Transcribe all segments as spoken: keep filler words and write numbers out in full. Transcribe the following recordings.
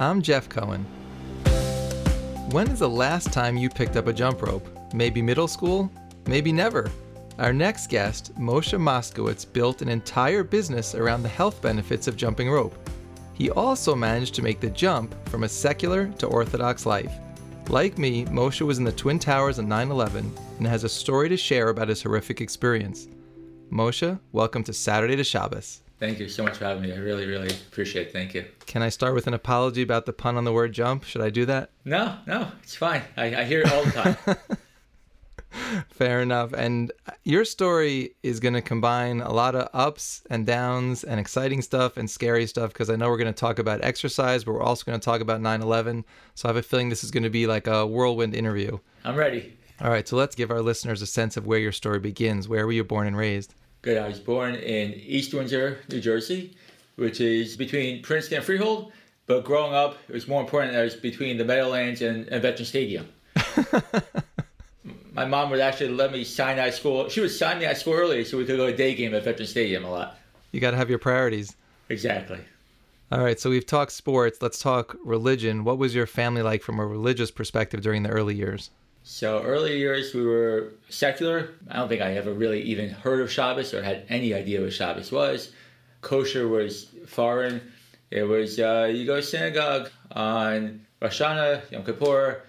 I'm Jeff Cohen. When is the last time you picked up a jump rope? Maybe middle school? Maybe never. Our next guest, Moshe Moskowitz, built an entire business around the health benefits of jumping rope. He also managed to make the jump from a secular to Orthodox life. Like me, Moshe was in the Twin Towers on nine eleven and has a story to share about his horrific experience. Moshe, welcome to Saturday to Shabbos. Thank you so much for having me. I really, really appreciate it. Thank you. Can I start with an apology about the pun on the word jump? Should I do that? No, no, it's fine. I, I hear it all the time. Fair enough. And your story is going to combine a lot of ups and downs and exciting stuff and scary stuff, because I know we're going to talk about exercise, but we're also going to talk about nine eleven. So I have a feeling this is going to be like a whirlwind interview. I'm ready. All right. So let's give our listeners a sense of where your story begins. Where were you born and raised? Good. I was born in East Windsor, New Jersey, which is between Princeton and Freehold. But growing up, it was more important that it was between the Meadowlands and, and Veterans Stadium. My mom would actually let me sign out of school. She would sign me out of school early so we could go to a day game at Veterans Stadium a lot. You got to have your priorities. Exactly. All right. So we've talked sports. Let's talk religion. What was your family like from a religious perspective during the early years? So early years, we were secular. I don't think I ever really even heard of Shabbos or had any idea what Shabbos was. Kosher was foreign. It was, uh, you go to synagogue on Rosh Hashanah, Yom Kippur.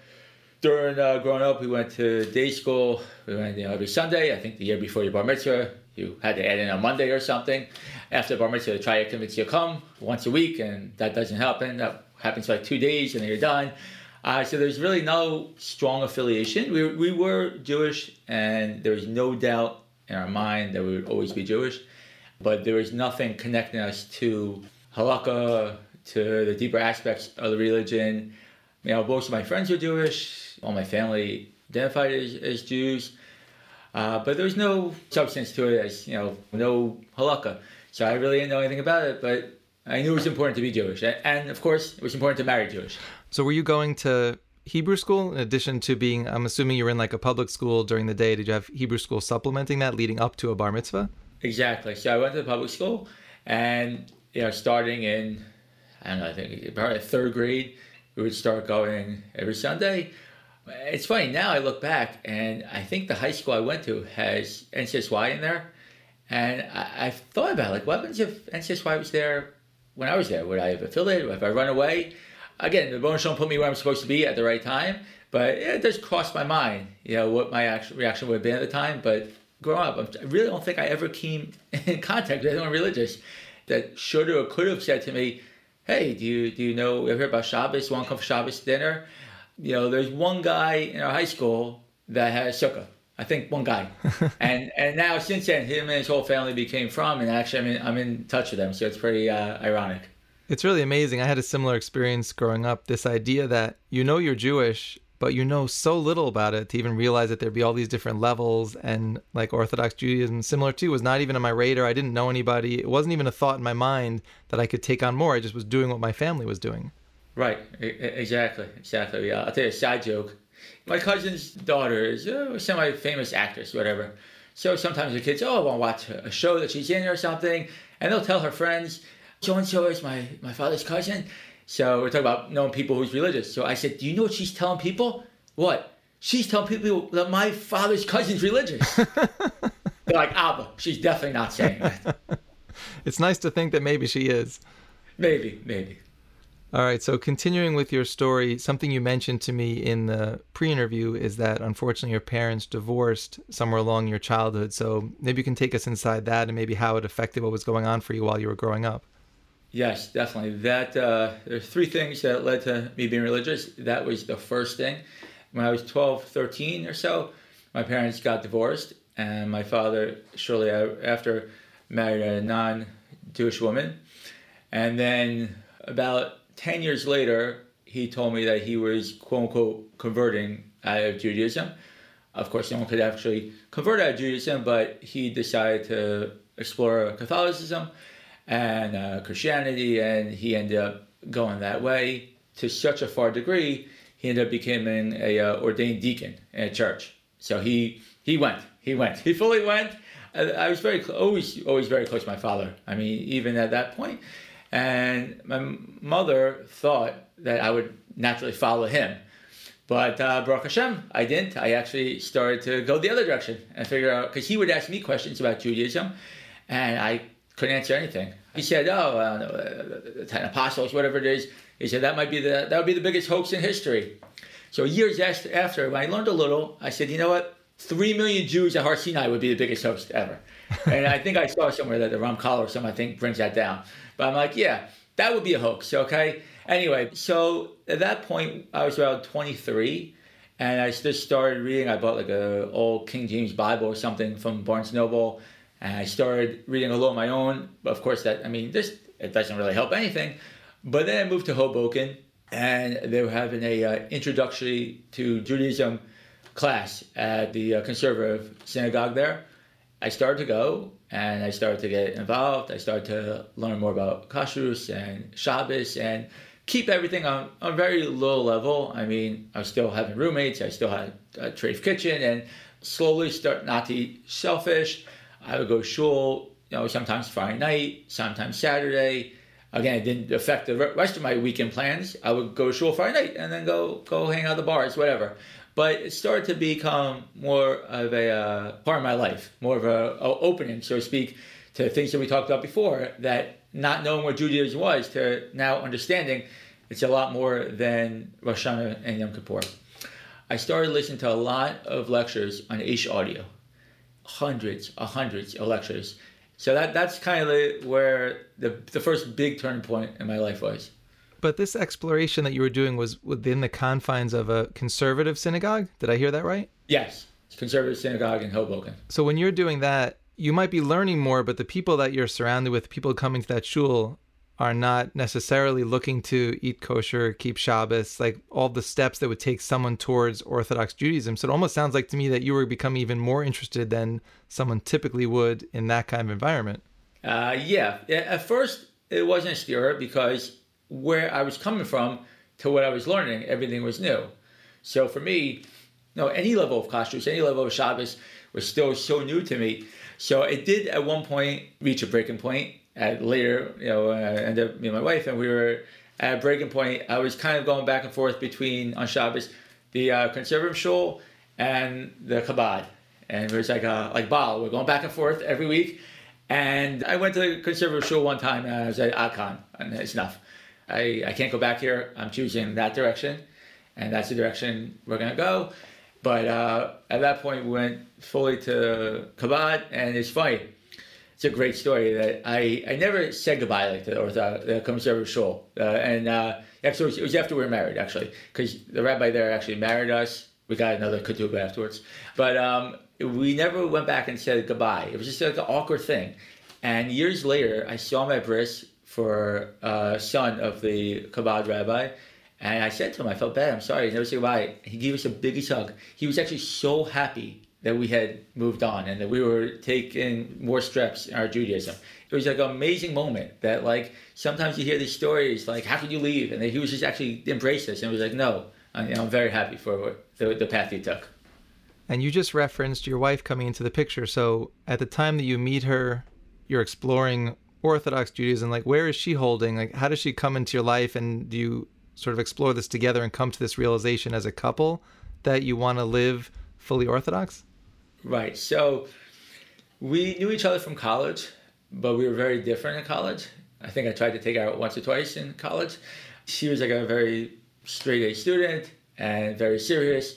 During uh, growing up, we went to day school. We went, you know, every Sunday. I think the year before your bar mitzvah, you had to add in a Monday or something. After bar mitzvah, they try to convince you to come once a week, and that doesn't happen. That happens for like two days, and then you're done. Uh, so there's really no strong affiliation. We we were Jewish, and there was no doubt in our mind that we would always be Jewish. But there was nothing connecting us to Halakha, to the deeper aspects of the religion. You know, most of my friends were Jewish. All my family identified as, as Jews. Uh, but there was no substance to it, as you know, no Halakha. So I really didn't know anything about it, but I knew it was important to be Jewish. And, of course, it was important to marry Jewish. So were you going to Hebrew school in addition to being, I'm assuming you were in like a public school during the day. Did you have Hebrew school supplementing that leading up to a bar mitzvah? Exactly. So I went to the public school and, you know, starting in, I don't know, I think probably third grade, we would start going every Sunday. It's funny, now I look back and I think the high school I went to has N C S Y in there. And I, I've thought about it, like, what happens if N C S Y was there when I was there? Would I have affiliated? Would I have run away? Again, the Bnei shalom put me where I'm supposed to be at the right time, but it does cross my mind, you know, what my actual reaction would have been at the time. But growing up, I really don't think I ever came in contact with anyone religious that should or could have said to me, hey, do you do you know, ever heard about Shabbos? Want to come for Shabbos dinner? You know, there's one guy in our high school that had a sukkah. I think one guy. and and now since then, him and his whole family became from, and actually I'm in, I'm in touch with them, so it's pretty uh, ironic. It's really amazing. I had a similar experience growing up, this idea that you know you're Jewish, but you know so little about it to even realize that there'd be all these different levels. And like Orthodox Judaism, similar to, was not even on my radar. I didn't know anybody. It wasn't even a thought in my mind that I could take on more. I just was doing what my family was doing. Right. Exactly. Exactly. Yeah. I'll tell you a side joke. My cousin's daughter is a semi-famous actress, whatever. So sometimes the kids, oh, I want to watch a show that she's in or something. And they'll tell her friends, so-and-so is my, my father's cousin. So we're talking about knowing people who's religious. So I said, do you know what she's telling people? What? She's telling people that my father's cousin's religious. They're like, Abba, she's definitely not saying that. It's nice to think that maybe she is. Maybe, maybe. All right, so continuing with your story, something you mentioned to me in the pre-interview is that, unfortunately, your parents divorced somewhere along your childhood. So maybe you can take us inside that and maybe how it affected what was going on for you while you were growing up. Yes, definitely. That uh, there's three things that led to me being religious. That was the first thing. When I was twelve, thirteen or so, my parents got divorced, and my father shortly after married a non-Jewish woman. And then about ten years later, he told me that he was, quote-unquote, converting out of Judaism. Of course, no one could actually convert out of Judaism, but he decided to explore Catholicism and uh, Christianity, and he ended up going that way to such a far degree, he ended up becoming a uh, ordained deacon in a church. So he he went, he went, he fully went. I, I was very cl- always always very close to my father. I mean, even at that point, And my mother thought that I would naturally follow him. But uh, Baruch Hashem, I didn't. I actually started to go the other direction and figure out, because he would ask me questions about Judaism, and I couldn't answer anything. He said, oh, I don't know, the ten apostles, whatever it is. He said, that might be the, that would be the biggest hoax in history. So years after, when I learned a little, I said, you know what? Three million Jews at Har Sinai would be the biggest hoax ever. And I think I saw somewhere that the Ramchal or something, I think, brings that down. But I'm like, yeah, that would be a hoax, okay? Anyway, so at that point, I was around twenty-three, and I just started reading. I bought like an old King James Bible or something from Barnes and Noble, and I started reading a little on my own. But of course, that I mean, this it doesn't really help anything. But then I moved to Hoboken, and they were having an uh, introductory to Judaism class at the uh, conservative synagogue there. I started to go, and I started to get involved. I started to learn more about Kashrus and Shabbos and keep everything on a very low level. I mean, I was still having roommates. I still had a treif kitchen, and slowly start not to eat shellfish. I would go to shul, you know, sometimes Friday night, sometimes Saturday. Again, it didn't affect the rest of my weekend plans. I would go to shul Friday night and then go go hang out at the bars, whatever. But it started to become more of a uh, part of my life, more of a, a opening, so to speak, to things that we talked about before, that not knowing what Judaism was to now understanding it's a lot more than Rosh Hashanah and Yom Kippur. I started listening to a lot of lectures on Aish audio, hundreds, hundreds of lectures. So that that's kind of where the the first big turning point in my life was. But this exploration that you were doing was within the confines of a conservative synagogue? Did I hear that right? Yes, conservative synagogue in Hoboken. So when you're doing that, you might be learning more, but the people that you're surrounded with, people coming to that shul, are not necessarily looking to eat kosher, keep Shabbos, like all the steps that would take someone towards Orthodox Judaism. So it almost sounds like to me that you were becoming even more interested than someone typically would in that kind of environment. Uh, yeah. At first, it wasn't a stir because where I was coming from to what I was learning, everything was new. So for me, no, any level of Kashrus, any level of Shabbos was still so new to me. So it did at one point reach a breaking point. At later, you know, I ended up, me and my wife, and we were at a breaking point. I was kind of going back and forth between, on Shabbos, the uh, conservative shul and the Chabad. And it was like a, like Baal. We're going back and forth every week. And I went to the conservative shul one time, and I was like, Akan, and it's enough. I, I can't go back here. I'm choosing that direction, and that's the direction we're going to go. But uh, at that point, we went fully to Chabad, and it's funny. It's a great story that I, I never said goodbye like the, Orthodox, the conservative shul. Uh, and uh, actually, it was, it was after we were married, actually, because the rabbi there actually married us. We got another ketubah afterwards. But um, we never went back and said goodbye. It was just like an awkward thing. And years later, I saw my bris for a uh, son of the Chabad rabbi. And I said to him, I felt bad. I'm sorry. I never said goodbye. He gave us the biggest hug. He was actually so happy that we had moved on and that we were taking more steps in our Judaism. It was like an amazing moment that, like, sometimes you hear these stories like, how could you leave? And he was just actually embraced us and was like, no, I'm, I'm very happy for the, the path he took. And you just referenced your wife coming into the picture. So at the time that you meet her, you're exploring Orthodox Judaism. Like, where is she holding? Like, how does she come into your life? And do you sort of explore this together and come to this realization as a couple that you want to live fully Orthodox? Right. So we knew each other from college, but we were very different in college. I think I tried to take her out once or twice in college. She was like a very straight-A student and very serious.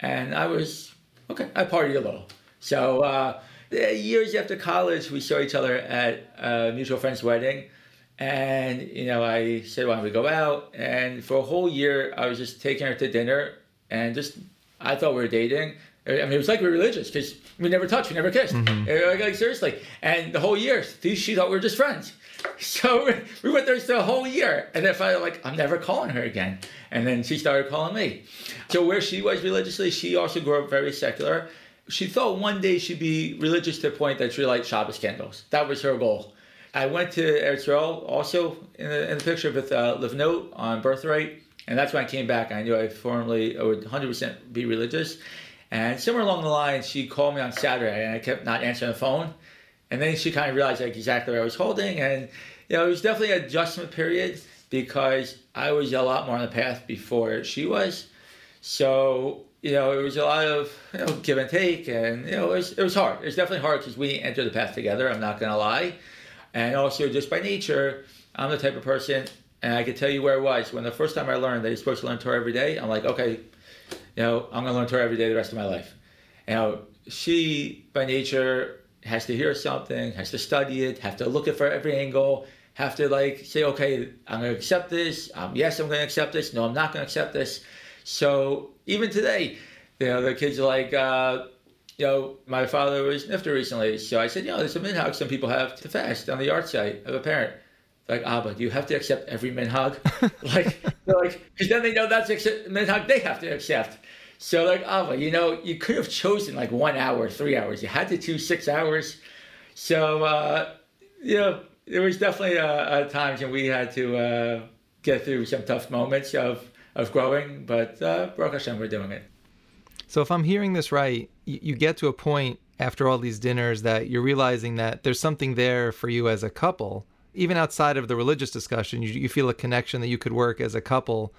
And I was, okay, I partied a little. So uh, years after college, we saw each other at a mutual friend's wedding. And, you know, I said, why don't we go out? And for a whole year, I was just taking her to dinner. And just, I thought we were dating. I mean, it was like we were religious because we never touched, we never kissed. Mm-hmm. Like, seriously. And the whole year, she thought we were just friends. So we went there the whole year. And then finally, like, I'm never calling her again. And then she started calling me. So where she was religiously, she also grew up very secular. She thought one day she'd be religious to the point that she light Shabbos candles. That was her goal. I went to Eretz Yisrael also in the, in the picture with uh, Livnot on Birthright. And that's when I came back. I knew I formally I would one hundred percent be religious. And somewhere along the line, she called me on Saturday, and I kept not answering the phone. And then she kind of realized like exactly where I was holding. And you know, it was definitely an adjustment period because I was a lot more on the path before she was. So, you know, it was a lot of, you know, give and take, and, you know, it was, it was hard. It was definitely hard because we didn't enter the path together, I'm not going to lie. And also, just by nature, I'm the type of person, and I could tell you where I was. When the first time I learned that you're supposed to learn Torah every day, I'm like, okay, you know, I'm going to learn Torah every day the rest of my life. You know, she, by nature, has to hear something, has to study it, have to look at it for every angle, have to, like, say, okay, I'm going to accept this. Um, yes, I'm going to accept this. No, I'm not going to accept this. So even today, you know, the kids are like, uh, you know, my father was Nifter recently. So I said, you know, there's a Minhag some people have to fast on the Yahrzeit of a parent. Like, ah, but you have to accept every Minhag? like, they're like, because then they know that's the Minhag they have to accept. So like, ah, but you know, you could have chosen like one hour, three hours. You had to choose six hours. So, uh, you know, there was definitely uh, times when we had to uh, get through some tough moments of, of growing, but uh, Baruch Hashem, we're doing it. So if I'm hearing this right, you, you get to a point after all these dinners that you're realizing that there's something there for you as a couple. Even outside of the religious discussion, you, you feel a connection that you could work as a couple,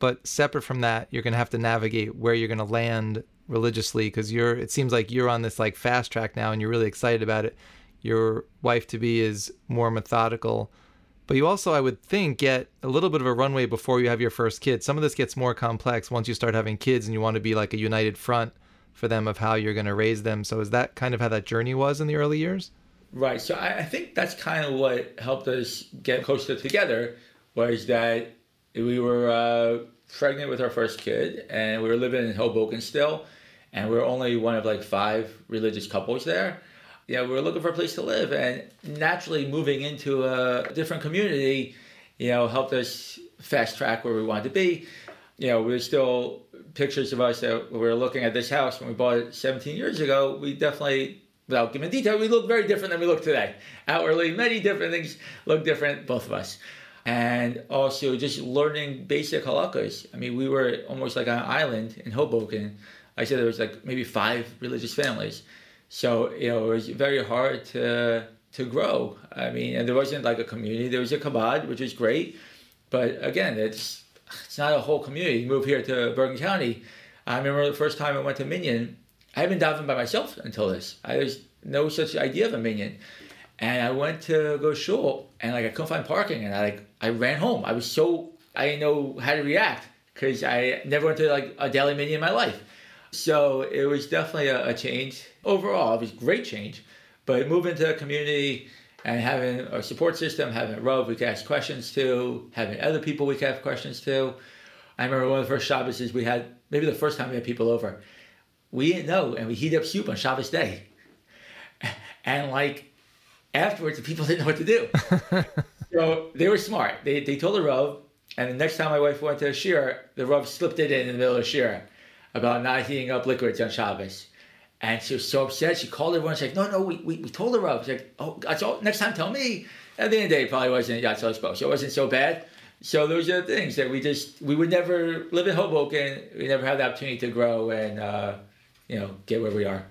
but separate from that, you're going to have to navigate where you're going to land religiously, because you're, it seems like you're on this like fast track now and you're really excited about it. Your wife-to-be is more methodical. But you also, I would think, get a little bit of a runway before you have your first kid. Some of this gets more complex once you start having kids and you want to be like a united front for them of how you're going to raise them. So is that kind of how that journey was in the early years? Right. So I, I think that's kind of what helped us get closer together, was that we were uh, pregnant with our first kid and we were living in Hoboken still. And we were only one of like five religious couples there. You know, we were looking for a place to live, and naturally moving into a different community, you know, helped us fast track where we wanted to be. You know, we were still pictures of us that we were looking at this house when we bought it seventeen years ago. We definitely, without giving detail, we looked very different than we look today. Outwardly, many different things look different, both of us. And also just learning basic halakhas. I mean, we were almost like on an island in Hoboken. I said there was like maybe five religious families. So, you know, it was very hard to to grow. I mean, and there wasn't like a community. There was a Chabad, which was great. But again, it's it's not a whole community. You move here to Bergen County. I remember the first time I went to Minyan, I had been davening by myself until this. I was no such idea of a Minyan. And I went to go shul, and like I couldn't find parking, and I like I ran home. I was so, I didn't know how to react, because I never went to like a daily Minyan in my life. So it was definitely a, a change. Overall, it was a great change. But moving to a community and having a support system, having a Rav we could ask questions to, having other people we could have questions to. I remember one of the first Shabbos we had, maybe the first time we had people over, we didn't know, and we heat up soup on Shabbos day. And like afterwards, the people didn't know what to do. So they were smart. They they told the Rav, and the next time my wife went to a shir, the Rav slipped it in in the middle of shir about not heating up liquids on Shabbos. And she was so upset, she called everyone, she's like, no, no, we we, we told the Rav. She's like, oh, that's all, next time tell me. At the end of the day, it probably wasn't Yahrzeit Expo, so it wasn't so bad. So those are the things that we just, we would never live in Hoboken, we never had the opportunity to grow and, uh, you know, get where we are.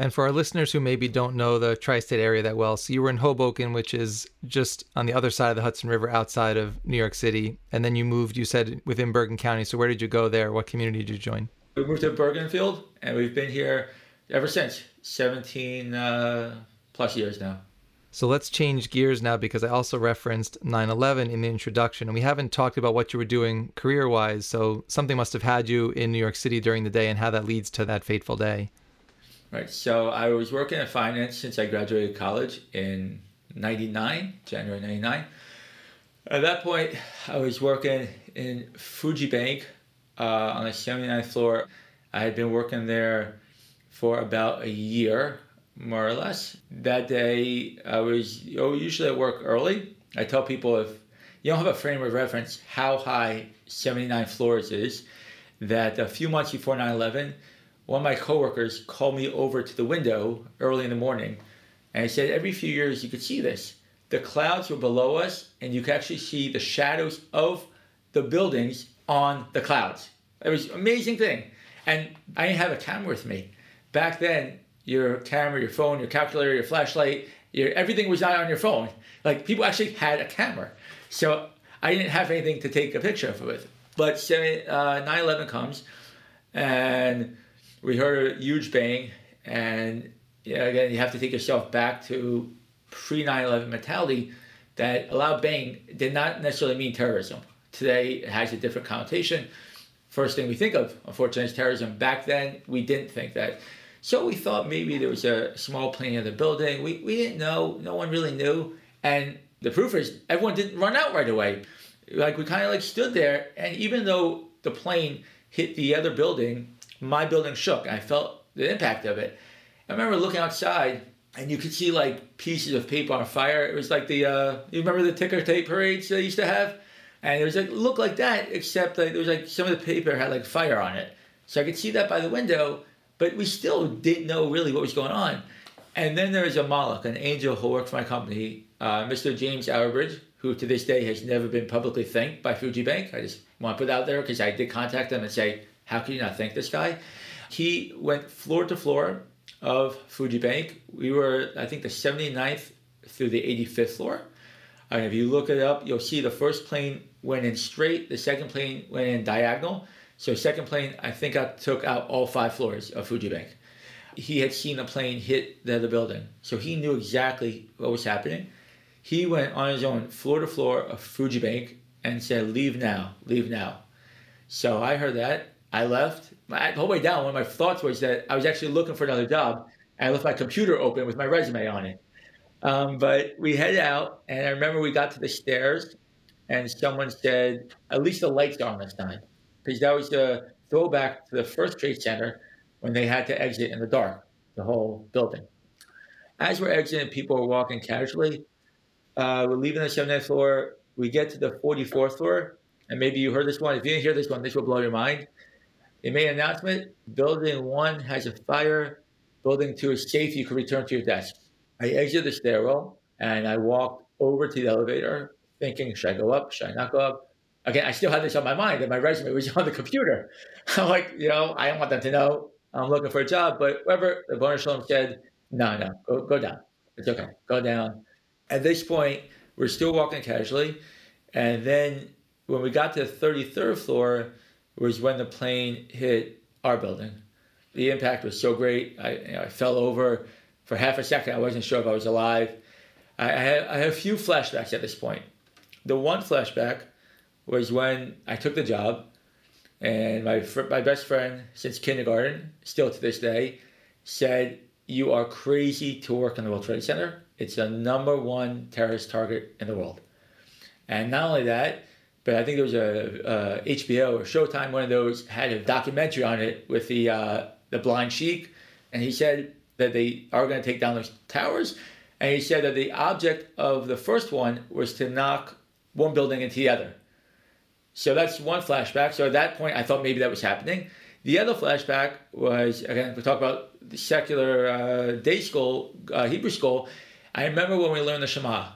And for our listeners who maybe don't know the tri-state area that well, so you were in Hoboken, which is just on the other side of the Hudson River outside of New York City, and then you moved, you said, within Bergen County. So where did you go there? What community did you join? We moved to Bergenfield, and we've been here ever since, seventeen uh, plus years now. So let's change gears now, because I also referenced nine eleven in the introduction, and we haven't talked about what you were doing career-wise, so something must have had you in New York City during the day and how that leads to that fateful day. Right, so I was working in finance since I graduated college in ninety-nine, January ninety-nine. At that point, I was working in Fuji Bank, Uh, on the seventy-ninth floor. I had been working there for about a year, more or less. That day, I was oh, usually at work early. I tell people, if you don't have a frame of reference how high seventy-nine floors is, that a few months before nine eleven, one of my coworkers called me over to the window early in the morning, and he said, every few years you could see this. The clouds were below us, and you could actually see the shadows of the buildings on the clouds. It was an amazing thing. And I didn't have a camera with me. Back then, your camera, your phone, your calculator, your flashlight, Your, everything was not on your phone. Like, people actually had a camera. So I didn't have anything to take a picture of it with. But seven, uh, nine eleven comes, and we heard a huge bang. And you know, again, you have to take yourself back to pre nine eleven mentality that a loud bang did not necessarily mean terrorism. Today, it has a different connotation. First thing we think of, unfortunately, is terrorism. Back then, we didn't think that. So we thought maybe there was a small plane in the building. We we didn't know. No one really knew. And the proof is everyone didn't run out right away. Like, we kind of like stood there. And even though the plane hit the other building, my building shook. I felt the impact of it. I remember looking outside, and you could see like pieces of paper on fire. It was like the, uh, you remember the ticker tape parades they used to have? And it was like, looked like that, except like there was like some of the paper had like fire on it. So I could see that by the window. But we still didn't know really what was going on. And then there was a Malach, an angel who worked for my company, uh, Mister James Auerbridge, who to this day has never been publicly thanked by Fuji Bank. I just want to put it out there because I did contact them and say, how can you not thank this guy? He went floor to floor of Fuji Bank. We were, I think, the seventy-ninth through the eighty-fifth floor. And if you look it up, you'll see the first plane went in straight. The second plane went in diagonal. So second plane, I think I took out all five floors of Fuji Bank. He had seen the plane hit the other building. So he knew exactly what was happening. He went on his own floor to floor of Fuji Bank and said, leave now, leave now. So I heard that. I left. The whole way down, one of my thoughts was that I was actually looking for another job. I left my computer open with my resume on it. Um, but we headed out, and I remember we got to the stairs, and someone said, at least the lights are on this time. Because that was the throwback to the First Trade Center when they had to exit in the dark, the whole building. As we're exiting, people are walking casually. Uh, we're leaving the seventy-ninth floor. We get to the forty-fourth floor. And maybe you heard this one. If you didn't hear this one, this will blow your mind. They made an announcement. Building one has a fire. Building two is safe. You can return to your desk. I exit the stairwell, and I walked over to the elevator thinking, should I go up? Should I not go up? Again, I still had this on my mind that my resume was on the computer. I'm like, you know, I don't want them to know I'm looking for a job. But whoever, the Bnei Shalom said, no, no, go, go down. It's okay. Go down. At this point, we're still walking casually. And then when we got to the thirty-third floor was when the plane hit our building. The impact was so great. I, you know, I fell over for half a second. I wasn't sure if I was alive. I, I, had, I had a few flashbacks at this point. The one flashback was when I took the job, and my fr- my best friend since kindergarten, still to this day, said, you are crazy to work in the World Trade Center. It's the number one terrorist target in the world. And not only that, but I think there was a, a H B O or Showtime, one of those, had a documentary on it with the uh, the Blind Sheik, and he said that they are gonna take down those towers, and he said that the object of the first one was to knock one building into the other. So that's one flashback. So at that point, I thought maybe that was happening. The other flashback was, again, we talk about the secular uh, day school, uh, Hebrew school. I remember when we learned the Shema.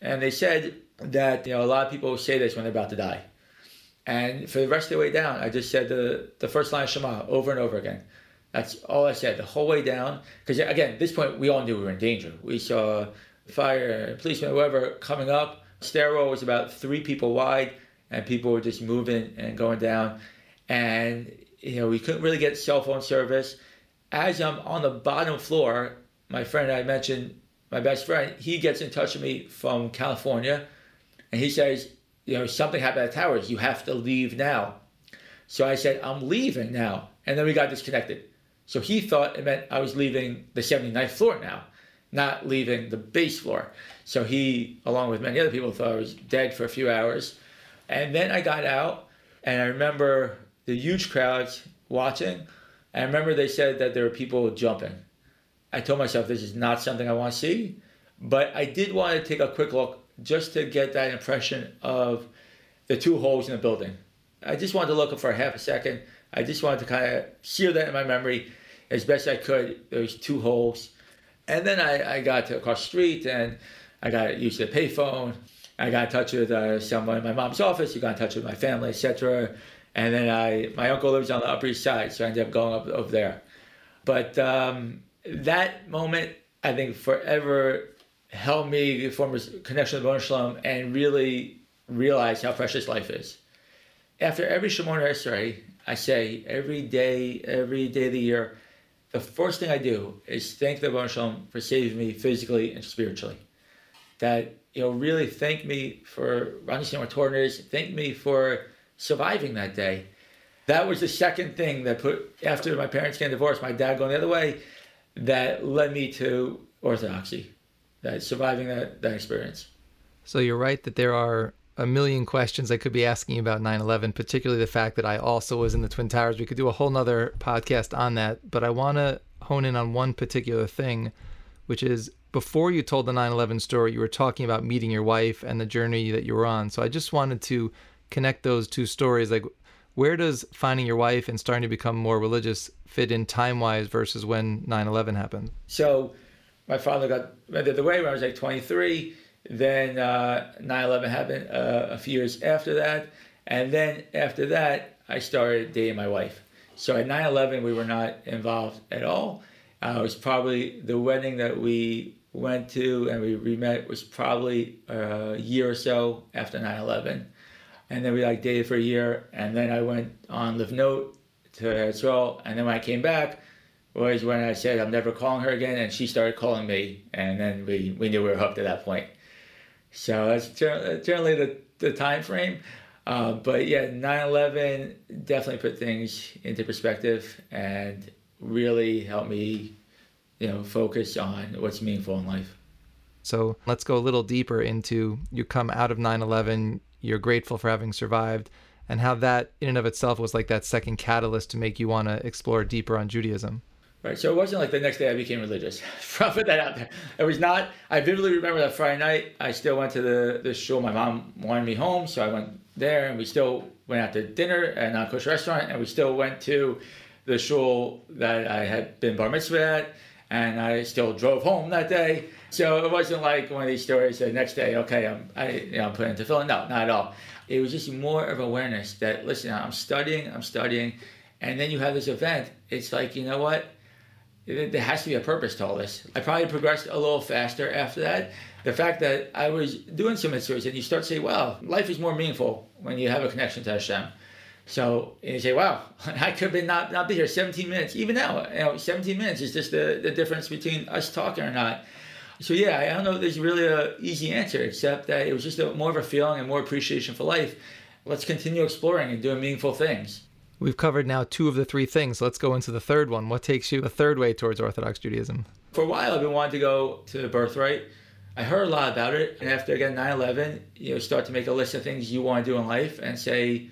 And they said that, you know, a lot of people say this when they're about to die. And for the rest of the way down, I just said the, the first line of Shema over and over again. That's all I said the whole way down. Because, again, at this point, we all knew we were in danger. We saw fire, policemen, whoever coming up. Stairwell was about three people wide. And people were just moving and going down. And, you know, we couldn't really get cell phone service. As I'm on the bottom floor, my friend I mentioned, my best friend, he gets in touch with me from California. And he says, you know, something happened at the towers. You have to leave now. So I said, I'm leaving now. And then we got disconnected. So he thought it meant I was leaving the seventy-ninth floor now, not leaving the base floor. So he, along with many other people, thought I was dead for a few hours. And then I got out, and I remember the huge crowds watching. I remember they said that there were people jumping. I told myself this is not something I want to see, but I did want to take a quick look just to get that impression of the two holes in the building. I just wanted to look for a half a second. I just wanted to kind of sear that in my memory as best I could. There was two holes. And then I, I got to across the street, and I got used to the payphone. I got in touch with uh, someone in my mom's office. You got in touch with my family, et cetera. And then I, my uncle lives on the Upper East Side, so I ended up going up over there. But um, that moment, I think, forever helped me form a connection with Bnei Shalom and really realize how precious life is. After every Shemona Esrei, I say every day, every day of the year, the first thing I do is thank the Bnei Shalom for saving me physically and spiritually. That, you know, really thank me for understanding what Torah is, thank me for surviving that day. That was the second thing that put, after my parents getting divorced, my dad going the other way, that led me to Orthodoxy, that surviving that, that experience. So you're right that there are a million questions I could be asking about nine eleven, particularly the fact that I also was in the Twin Towers. We could do a whole nother podcast on that, but I want to hone in on one particular thing, which is before you told the nine eleven story, you were talking about meeting your wife and the journey that you were on. So I just wanted to connect those two stories. Like, where does finding your wife and starting to become more religious fit in time-wise versus when nine eleven happened? So my father got went the other way when I was like twenty-three. Then uh, nine eleven happened uh, a few years after that. And then after that, I started dating my wife. So at nine eleven, we were not involved at all. Uh, it was probably the wedding that we went to and we, we met was probably a year or so after nine eleven. And then we like dated for a year, and then I went on Livnot to Israel, and then when I came back was when I said I'm never calling her again, and she started calling me, and then we, we knew we were hooked at that point. So that's generally the, the time frame. Uh, but yeah, nine eleven definitely put things into perspective and really helped me, you know, focus on what's meaningful in life. So let's go a little deeper into, you come out of nine eleven, you're grateful for having survived, and how that in and of itself was like that second catalyst to make you want to explore deeper on Judaism. Right. So it wasn't like the next day I became religious. I'll put that out there. It was not. I vividly remember that Friday night. I still went to the, the shul. My mom wanted me home, so I went there, and we still went out to dinner at a non-kosher restaurant, and we still went to the shul that I had been bar mitzvah at, and I still drove home that day. So it wasn't like one of these stories the next day, okay, I'm, I, you know, I'm putting into filling. No, not at all. It was just more of awareness that, listen, I'm studying, I'm studying. And then you have this event. It's like, you know what? There has to be a purpose to all this. I probably progressed a little faster after that. The fact that I was doing some mitzvahs, and you start to say, wow, life is more meaningful when you have a connection to Hashem. So and you say, wow, I could be not, not be here seventeen minutes. Even now, you know, seventeen minutes is just the, the difference between us talking or not. So yeah, I don't know if there's really an easy answer, except that it was just a, more of a feeling and more appreciation for life. Let's continue exploring and doing meaningful things. We've covered now two of the three things. Let's go into the third one. What takes you a third way towards Orthodox Judaism? For a while, I've been wanting to go to Birthright. I heard a lot about it. And after, again, nine eleven, you know, start to make a list of things you want to do in life and say,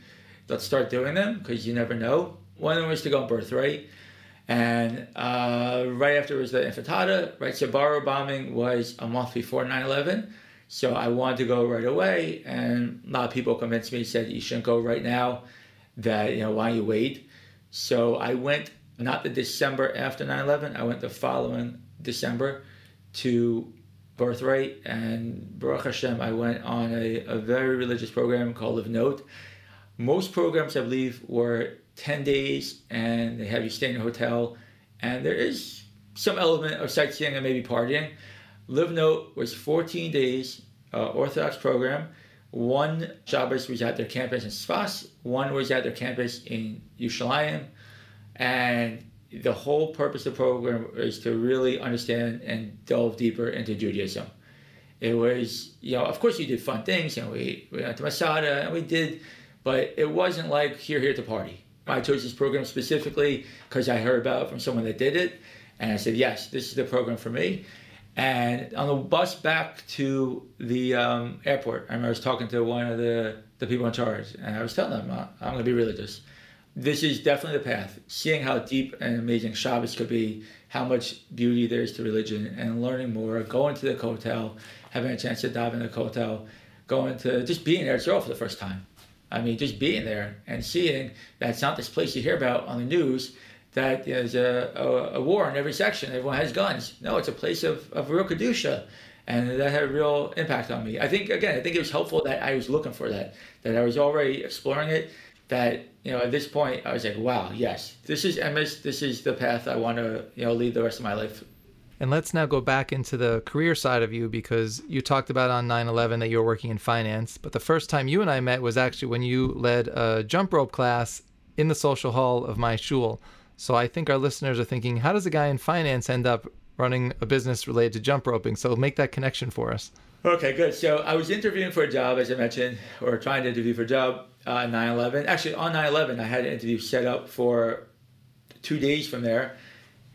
let's start doing them, because you never know. One of them was to go on Birthright. And uh, right after was the Intifada, right? Sabarro bombing was a month before nine eleven. So I wanted to go right away. And a lot of people convinced me, said, you shouldn't go right now, that, you know, why you wait? So I went, not the December after nine eleven, I went the following December to Birthright. And Baruch Hashem, I went on a, a very religious program called Livnot. Most programs, I believe, were ten days, and they have you stay in a hotel, and there is some element of sightseeing and maybe partying. Livnot was fourteen days, uh, Orthodox program. One Shabbos was at their campus in Sfas, one was at their campus in Yerushalayim, and the whole purpose of the program is to really understand and delve deeper into Judaism. It was, you know, of course you did fun things, and we, we went to Masada, and we did, but it wasn't like, here, here to party. I chose this program specifically because I heard about it from someone that did it, and I said, yes, this is the program for me. And on the bus back to the um, airport, I remember I was talking to one of the, the people in charge, and I was telling them, uh, I'm going to be religious. This is definitely the path. Seeing how deep and amazing Shabbos could be, how much beauty there is to religion, and learning more, going to the Kotel, having a chance to dive into the Kotel, going to just being there for the first time. I mean, just being there and seeing that it's not this place you hear about on the news that there's a, a, a war in every section. Everyone has guns. No, it's a place of, of real Kedusha. And that had a real impact on me. I think, again, I think it was helpful that I was looking for that, that I was already exploring it, that, you know, at this point, I was like, wow, yes, this is Emes. This is the path I want to, you know, lead the rest of my life And let's now go back into the career side of you, because you talked about on nine eleven that you were working in finance, but the first time you and I met was actually when you led a jump rope class in the social hall of my shul. So I think our listeners are thinking, how does a guy in finance end up running a business related to jump roping? So make that connection for us. Okay, good. So I was interviewing for a job, as I mentioned, or trying to interview for a job on uh, nine eleven. Actually, on nine eleven, I had an interview set up for two days from there.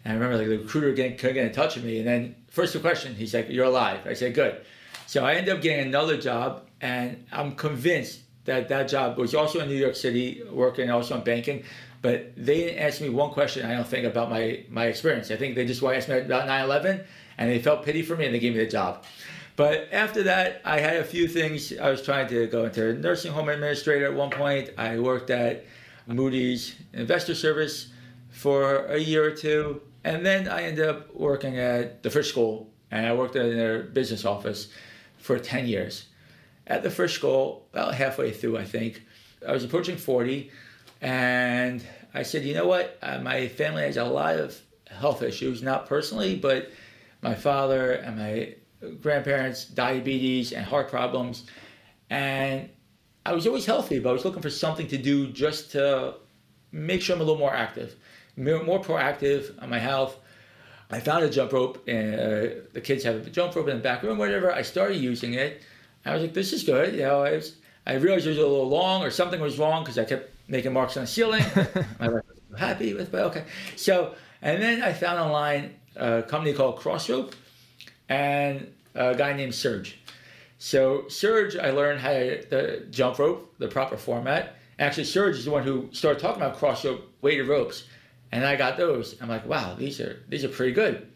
And I remember like, the recruiter getting, couldn't get in touch with me. And then first question, he's like, you're alive. I said, good. So I ended up getting another job. And I'm convinced that that job was also in New York City, working also in banking. But they didn't ask me one question, I don't think, about my, my experience. I think they just asked me about nine eleven. And they felt pity for me, and they gave me the job. But after that, I had a few things. I was trying to go into nursing home administrator at one point. I worked at Moody's Investor Service for a year or two. And then I ended up working at the Frisch School, and I worked in their business office for ten years. At the Frisch School, about halfway through, I think, I was approaching forty, and I said, you know what? Uh, my family has a lot of health issues, not personally, but my father and my grandparents, diabetes and heart problems. And I was always healthy, but I was looking for something to do just to make sure I'm a little more active, more proactive on my health. I found a jump rope, and uh, the kids have a jump rope in the back room, whatever. I started using it. I was like, this is good. You know, I, was, I realized it was a little long, or something was wrong, because I kept making marks on the ceiling. My wife was happy with, but okay. So, and then I found online a company called Crossrope, and a guy named Serge. So Serge, I learned how to jump rope, the proper format. Actually, Serge is the one who started talking about cross rope weighted ropes, and I got those. I'm like, wow, these are these are pretty good.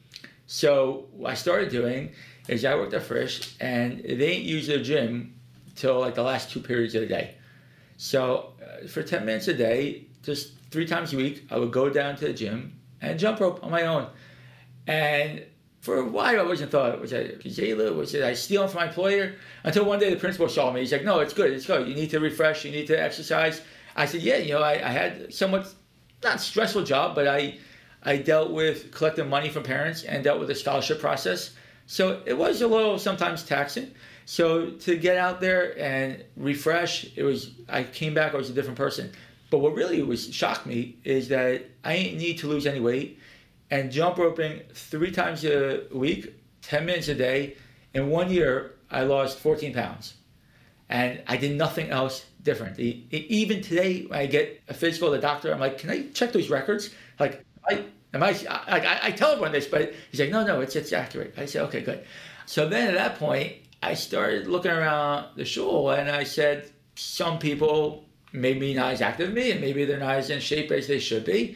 So what I started doing is I worked at Frisch, and they didn't use their gym till like the last two periods of the day. So uh, for ten minutes a day, just three times a week, I would go down to the gym and jump rope on my own. And for a while, I wasn't thought, was I Zayla? Was it I stealing from my employer? Until one day the principal saw me. He's like, no, it's good, it's good. You need to refresh, you need to exercise. I said, yeah, you know, I, I had somewhat, not stressful job, but I I dealt with collecting money from parents and dealt with the scholarship process. So it was a little sometimes taxing. So to get out there and refresh, it was, I came back, I was a different person. But what really was shocked me is that I didn't need to lose any weight. And jump roping three times a week, ten minutes a day, in one year, I lost fourteen pounds. And I did nothing else different. Even today, when I get a physical, the doctor, I'm like, can I check those records? Like, I, am I, I, I tell everyone this, but he's like, no, no, it's, it's accurate. I said, okay, good. So then at that point, I started looking around the shul, and I said, some people may be not as active as me, and maybe they're not as in shape as they should be.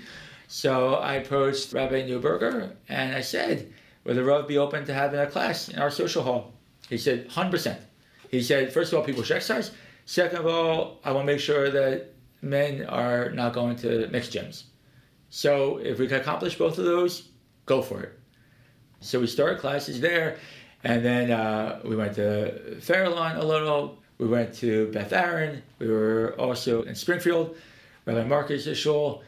So I approached Rabbi Neuberger, and I said, would the Rav be open to having a class in our social hall? He said, one hundred percent. He said, first of all, people should exercise. Second of all, I want to make sure that men are not going to mixed gyms. So if we can accomplish both of those, go for it. So we started classes there, and then uh, we went to Fairlawn a little. We went to Beth Aaron. We were also in Springfield, Rabbi Marcus' shul.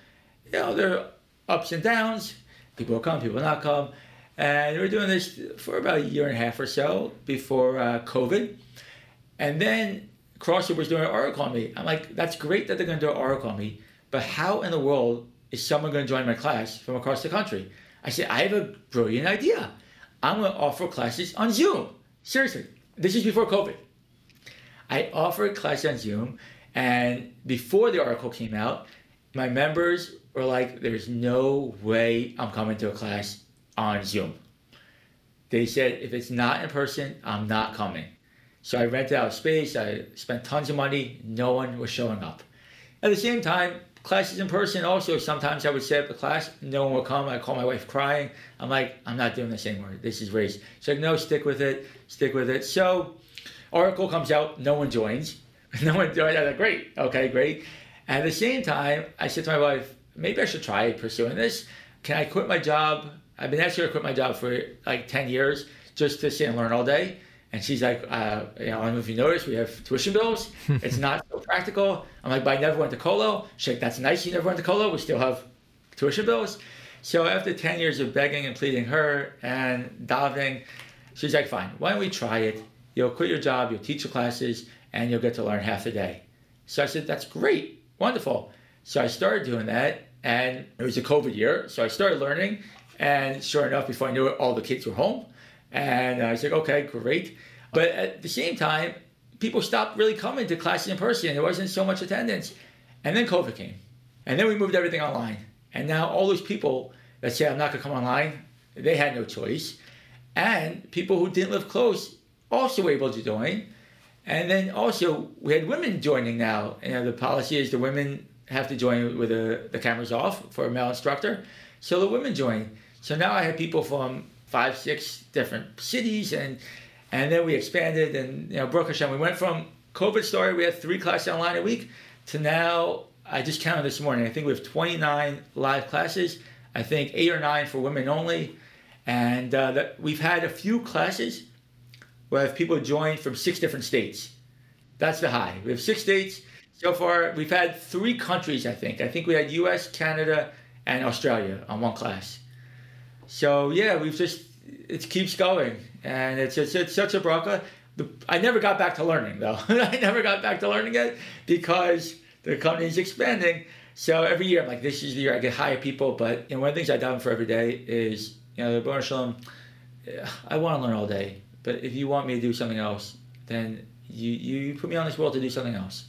You know, there are ups and downs. People will come, people will not come. And we were doing this for about a year and a half or so before uh, COVID. And then Crossrope was doing an article on me. I'm like, that's great that they're going to do an article on me, but how in the world is someone going to join my class from across the country? I said, I have a brilliant idea. I'm going to offer classes on Zoom. Seriously, this is before COVID. I offered classes on Zoom, and before the article came out, my members were like, there's no way I'm coming to a class on Zoom. They said, if it's not in person, I'm not coming. So I rented out space, I spent tons of money, no one was showing up. At the same time, classes in person also, sometimes I would set up a class, no one would come, I call my wife crying. I'm like, I'm not doing this anymore, this is race. She's like, no, stick with it, stick with it. So article comes out, no one joins. No one joins, I'm like, great, okay, great. At the same time, I said to my wife, maybe I should try pursuing this. Can I quit my job? I've been asking her to quit my job for like ten years just to sit and learn all day. And she's like, uh, you know, I don't know if you noticed, we have tuition bills. It's not so practical. I'm like, but I never went to Colo. She's like, that's nice, you never went to Colo. We still have tuition bills. So after ten years of begging and pleading her and davening, she's like, fine, why don't we try it? You'll quit your job, you'll teach your classes, and you'll get to learn half a day. So I said, that's great, wonderful. So I started doing that, and it was a COVID year, so I started learning, and sure enough, before I knew it, all the kids were home. And I was like, okay, great. But at the same time, people stopped really coming to classes in person. There wasn't so much attendance. And then COVID came. And then we moved everything online. And now all those people that say, I'm not going to come online, they had no choice. And people who didn't live close also were able to join. And then also, we had women joining now. You know, the policy is the women have to join with the, the cameras off for a male instructor. So the women joined. So now I have people from five, six different cities. And and then we expanded. And, you know, Baruch Hashem, we went from COVID story, we had three classes online a week, to now, I just counted this morning, I think we have twenty-nine live classes. I think eight or nine for women only. And uh, that we've had a few classes where people joined from six different states. That's the high. We have six states. So far, we've had three countries, I think. I think we had U S, Canada, and Australia on one class. So yeah, we've just, it keeps going. And it's it's, it's such a bracha. I never got back to learning, though. I never got back to learning it because the company is expanding. So every year, I'm like, this is the year I get hire people. But you know, one of the things I daven for every day is, you know, the Bar mitzvah, I want to learn all day. But if you want me to do something else, then you, you put me on this world to do something else.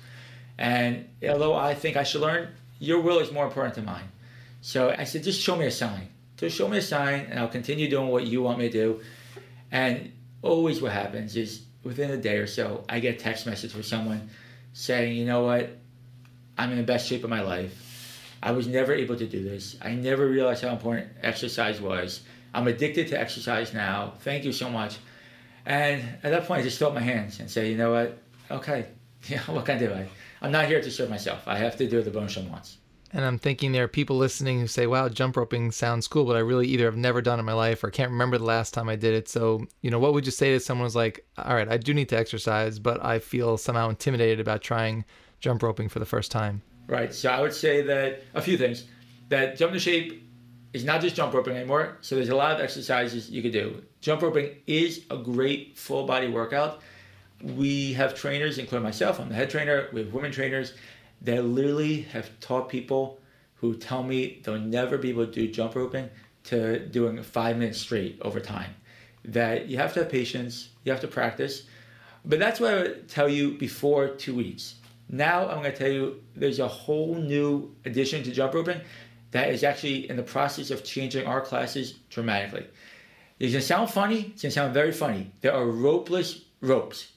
And although I think I should learn, your will is more important than mine. So I said, just show me a sign. Just show me a sign, and I'll continue doing what you want me to do. And always what happens is within a day or so, I get a text message from someone saying, you know what, I'm in the best shape of my life. I was never able to do this. I never realized how important exercise was. I'm addicted to exercise now. Thank you so much. And at that point, I just throw up my hands and say, you know what? Okay, yeah, what can I do? I, I'm not here to serve myself. I have to do what the Bnei shalom wants. And I'm thinking there are people listening who say, wow, jump roping sounds cool, but I really either have never done it in my life or can't remember the last time I did it. So, you know, what would you say to someone who's like, all right, I do need to exercise, but I feel somehow intimidated about trying jump roping for the first time? Right. So I would say that a few things, that Jump to Shape is not just jump roping anymore. So there's a lot of exercises you could do. Jump roping is a great full body workout. We have trainers, including myself. I'm the head trainer. We have women trainers that literally have taught people who tell me they'll never be able to do jump roping to doing five minutes straight over time. That you have to have patience. You have to practice. But that's what I would tell you before two weeks. Now I'm going to tell you there's a whole new addition to jump roping that is actually in the process of changing our classes dramatically. It's going to sound funny. It's going to sound very funny. There are ropeless ropes.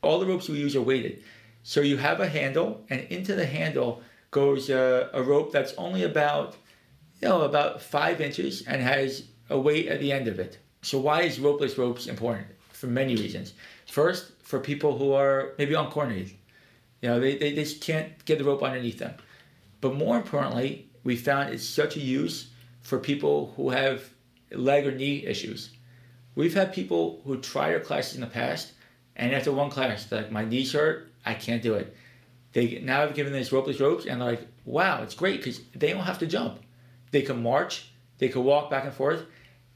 All the ropes we use are weighted. So you have a handle, and into the handle goes a, a rope that's only about, you know, about five inches and has a weight at the end of it. So why is ropeless ropes important? For many reasons. First, for people who are maybe uncoordinated. You know, they, they just can't get the rope underneath them. But more importantly, we found it's such a use for people who have leg or knee issues. We've had people who tried our classes in the past, and after one class, they're like, my knees hurt, I can't do it. They now have given these ropeless ropes, and they're like, wow, it's great, because they don't have to jump. They can march, they can walk back and forth.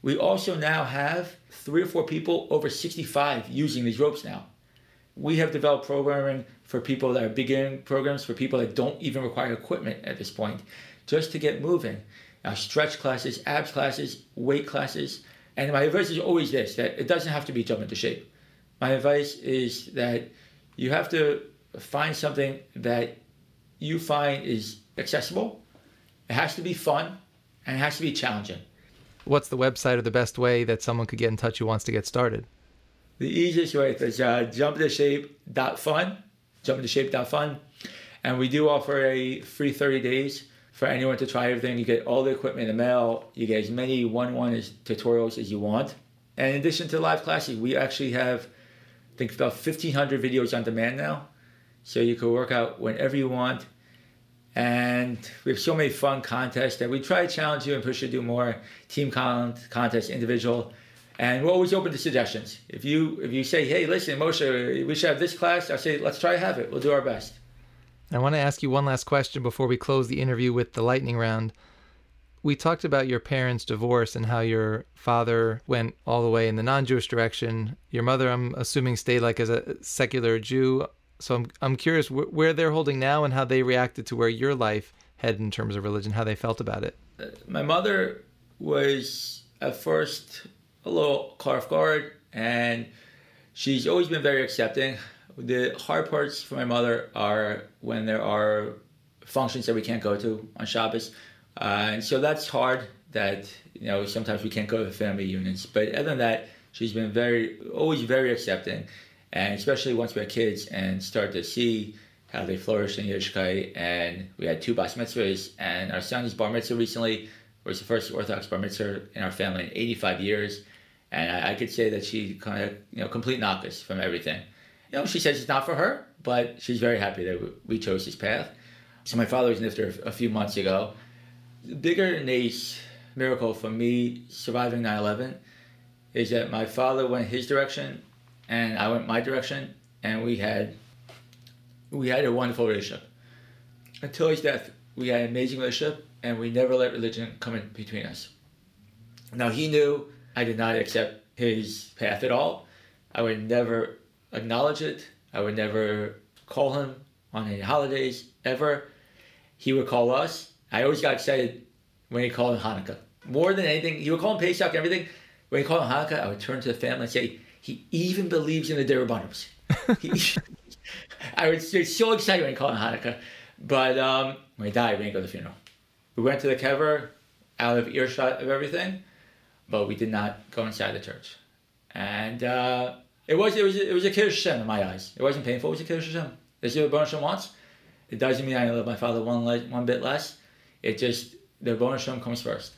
We also now have three or four people over sixty-five using these ropes now. We have developed programming for people that are beginning programs, for people that don't even require equipment at this point, just to get moving. Now, stretch classes, abs classes, weight classes. And my advice is always this, that it doesn't have to be jump into shape. My advice is that you have to find something that you find is accessible. It has to be fun, and it has to be challenging. What's the website or the best way that someone could get in touch who wants to get started? The easiest way is uh, jump to shape dot fun, jump to shape dot fun. And we do offer a free thirty days for anyone to try everything. You get all the equipment in the mail. You get as many one-on-one tutorials as you want. And in addition to live classes, we actually have, I think, about fifteen hundred videos on demand now. So you can work out whenever you want. And we have so many fun contests that we try to challenge you and push you to do more. Team con- contests, individual. And we're always open to suggestions. If you if you say, hey, listen, Moshe, we should have this class, I'll say, let's try to have it. We'll do our best. I want to ask you one last question before we close the interview with the lightning round. We talked about your parents' divorce and how your father went all the way in the non-Jewish direction. Your mother, I'm assuming, stayed like as a secular Jew. So I'm I'm curious wh- where they're holding now and how they reacted to where your life headed in terms of religion, how they felt about it. Uh, my mother was at first a little caught off guard, and she's always been very accepting. The hard parts for my mother are when there are functions that we can't go to on Shabbos. Uh, and so that's hard that, you know, sometimes we can't go to the family reunions. But other than that, she's been very, always very accepting. And especially once we had kids and start to see how they flourished in Yiddishkeit. And we had two Bas mitzvahs. And our son's Bar mitzvah recently was the first Orthodox Bar mitzvah in our family in eighty-five years. And I, I could say that she kind of, you know, complete knockers from everything. You know, she says it's not for her, but she's very happy that we chose this path. So my father was Nifter a few months ago. The bigger nice miracle for me surviving nine eleven is that my father went his direction and I went my direction, and we had we had a wonderful relationship. Until his death, we had an amazing relationship, and we never let religion come in between us. Now, he knew I did not accept his path at all. I would never acknowledge it. I would never call him on any holidays, ever. He would call us. I always got excited when he called Hanukkah. More than anything, he would call him Pesach and everything. When he called him Hanukkah, I would turn to the family and say, he even believes in the Derabanos. I was so excited when he called him Hanukkah. But um, when he died, we didn't go to the funeral. We went to the kever, out of earshot of everything, but we did not go inside the church. And uh, it was it was it was a Kiddush Hashem in my eyes. It wasn't painful. It was a Kiddush Hashem. This is what Hashem wants. It doesn't mean I love my father one le- one bit less. It just, the bonus room comes first.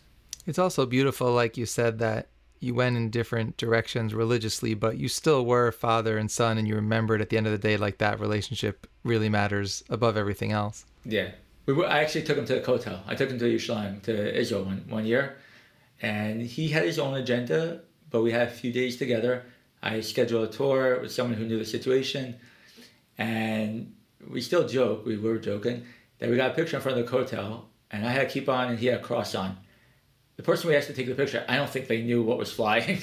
It's also beautiful, like you said, that you went in different directions religiously, but you still were father and son, and you remembered at the end of the day, like, that relationship really matters above everything else. Yeah. We were, I actually took him to the Kotel. I took him to Yerushalayim, to Israel one, one year, and he had his own agenda, but we had a few days together. I scheduled a tour with someone who knew the situation, and we still joke, we were joking, that we got a picture in front of the Kotel, and I had a kippah on and he had a cross on. The person we asked to take the picture, I don't think they knew what was flying.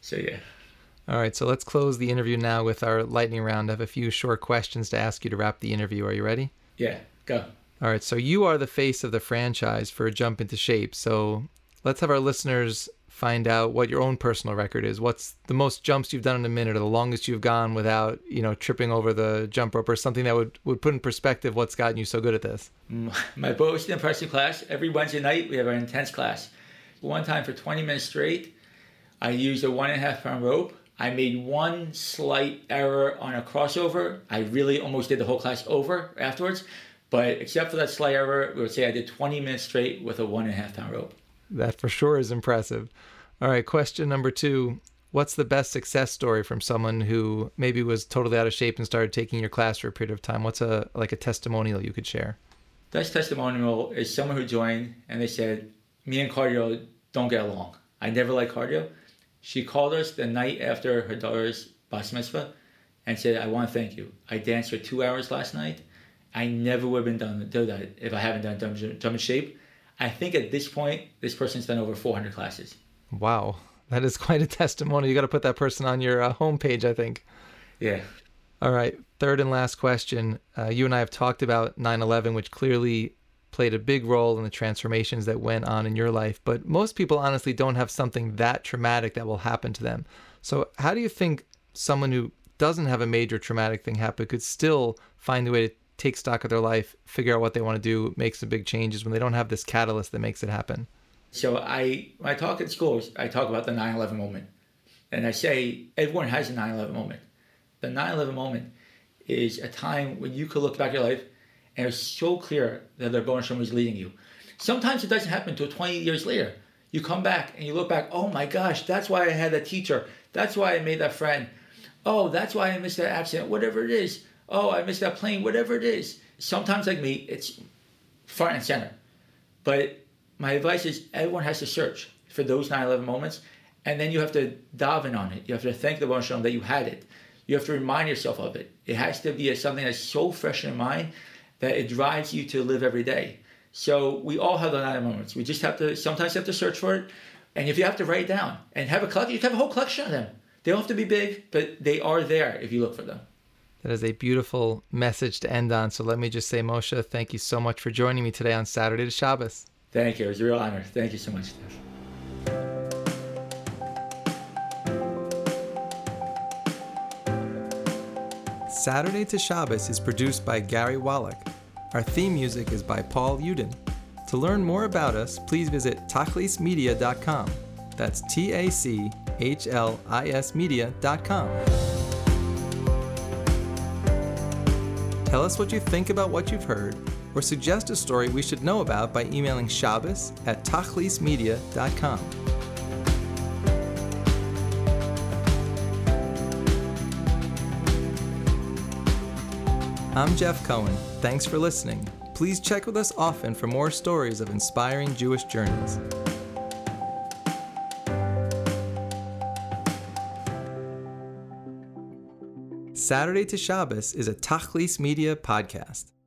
So, yeah. All right, so let's close the interview now with our lightning round. I have a few short questions to ask you to wrap the interview. Are you ready? Yeah, go. All right, so you are the face of the franchise for Jump into Shape. So let's have our listeners find out what your own personal record is. What's the most jumps you've done in a minute, or the longest you've gone without, you know, tripping over the jump rope, or something that would, would put in perspective what's gotten you so good at this? My most impressive class, every Wednesday night we have an intense class. One time for twenty minutes straight, I used a one and a half pound rope. I made one slight error on a crossover. I really almost did the whole class over afterwards, but except for that slight error, we would say I did twenty minutes straight with a one and a half pound rope. That for sure is impressive. All right, question number two. What's the best success story from someone who maybe was totally out of shape and started taking your class for a period of time? What's a like a testimonial you could share? Best testimonial is someone who joined and they said, me and cardio don't get along. I never liked cardio. She called us the night after her daughter's Bas mitzvah and said, I want to thank you. I danced for two hours last night. I never would have been done do that if I haven't done Jump to Shape. I think at this point, this person's done over four hundred classes. Wow. That is quite a testimony. You got to put that person on your uh, homepage, I think. Yeah. All right. Third and last question. Uh, you and I have talked about nine eleven, which clearly played a big role in the transformations that went on in your life. But most people honestly don't have something that traumatic that will happen to them. So how do you think someone who doesn't have a major traumatic thing happen could still find a way to take stock of their life, figure out what they want to do, make some big changes when they don't have this catalyst that makes it happen? So I, when I talk at schools, I talk about the nine eleven moment. And I say, everyone has a nine eleven moment. The nine eleven moment is a time when you could look back at your life and it's so clear that the Rebbeinu Shalom was leading you. Sometimes it doesn't happen until twenty years later. You come back and you look back, oh my gosh, that's why I had that teacher. That's why I made that friend. Oh, that's why I missed that accident, whatever it is. Oh, I missed that plane, whatever it is. Sometimes, like me, it's front and center. But my advice is everyone has to search for those nine eleven moments, and then you have to daven on it. You have to thank the Rebbeinu Shalom that you had it. You have to remind yourself of it. It has to be something that's so fresh in your mind that it drives you to live every day. So we all have those moments. We just have to, sometimes you have to search for it. And if you have to write it down and have a collection, you have a whole collection of them. They don't have to be big, but they are there if you look for them. That is a beautiful message to end on. So let me just say, Moshe, thank you so much for joining me today on Saturday to Shabbos. Thank you. It was a real honor. Thank you so much, Steph. Saturday to Shabbos is produced by Gary Wallach. Our theme music is by Paul Uden. To learn more about us, please visit tachlis media dot com. That's T A C H L I S media dot com. Tell us what you think about what you've heard, or suggest a story we should know about by emailing Shabbos at tachlis media dot com. I'm Jeff Cohen. Thanks for listening. Please check with us often for more stories of inspiring Jewish journeys. Saturday to Shabbos is a Tachlis Media podcast.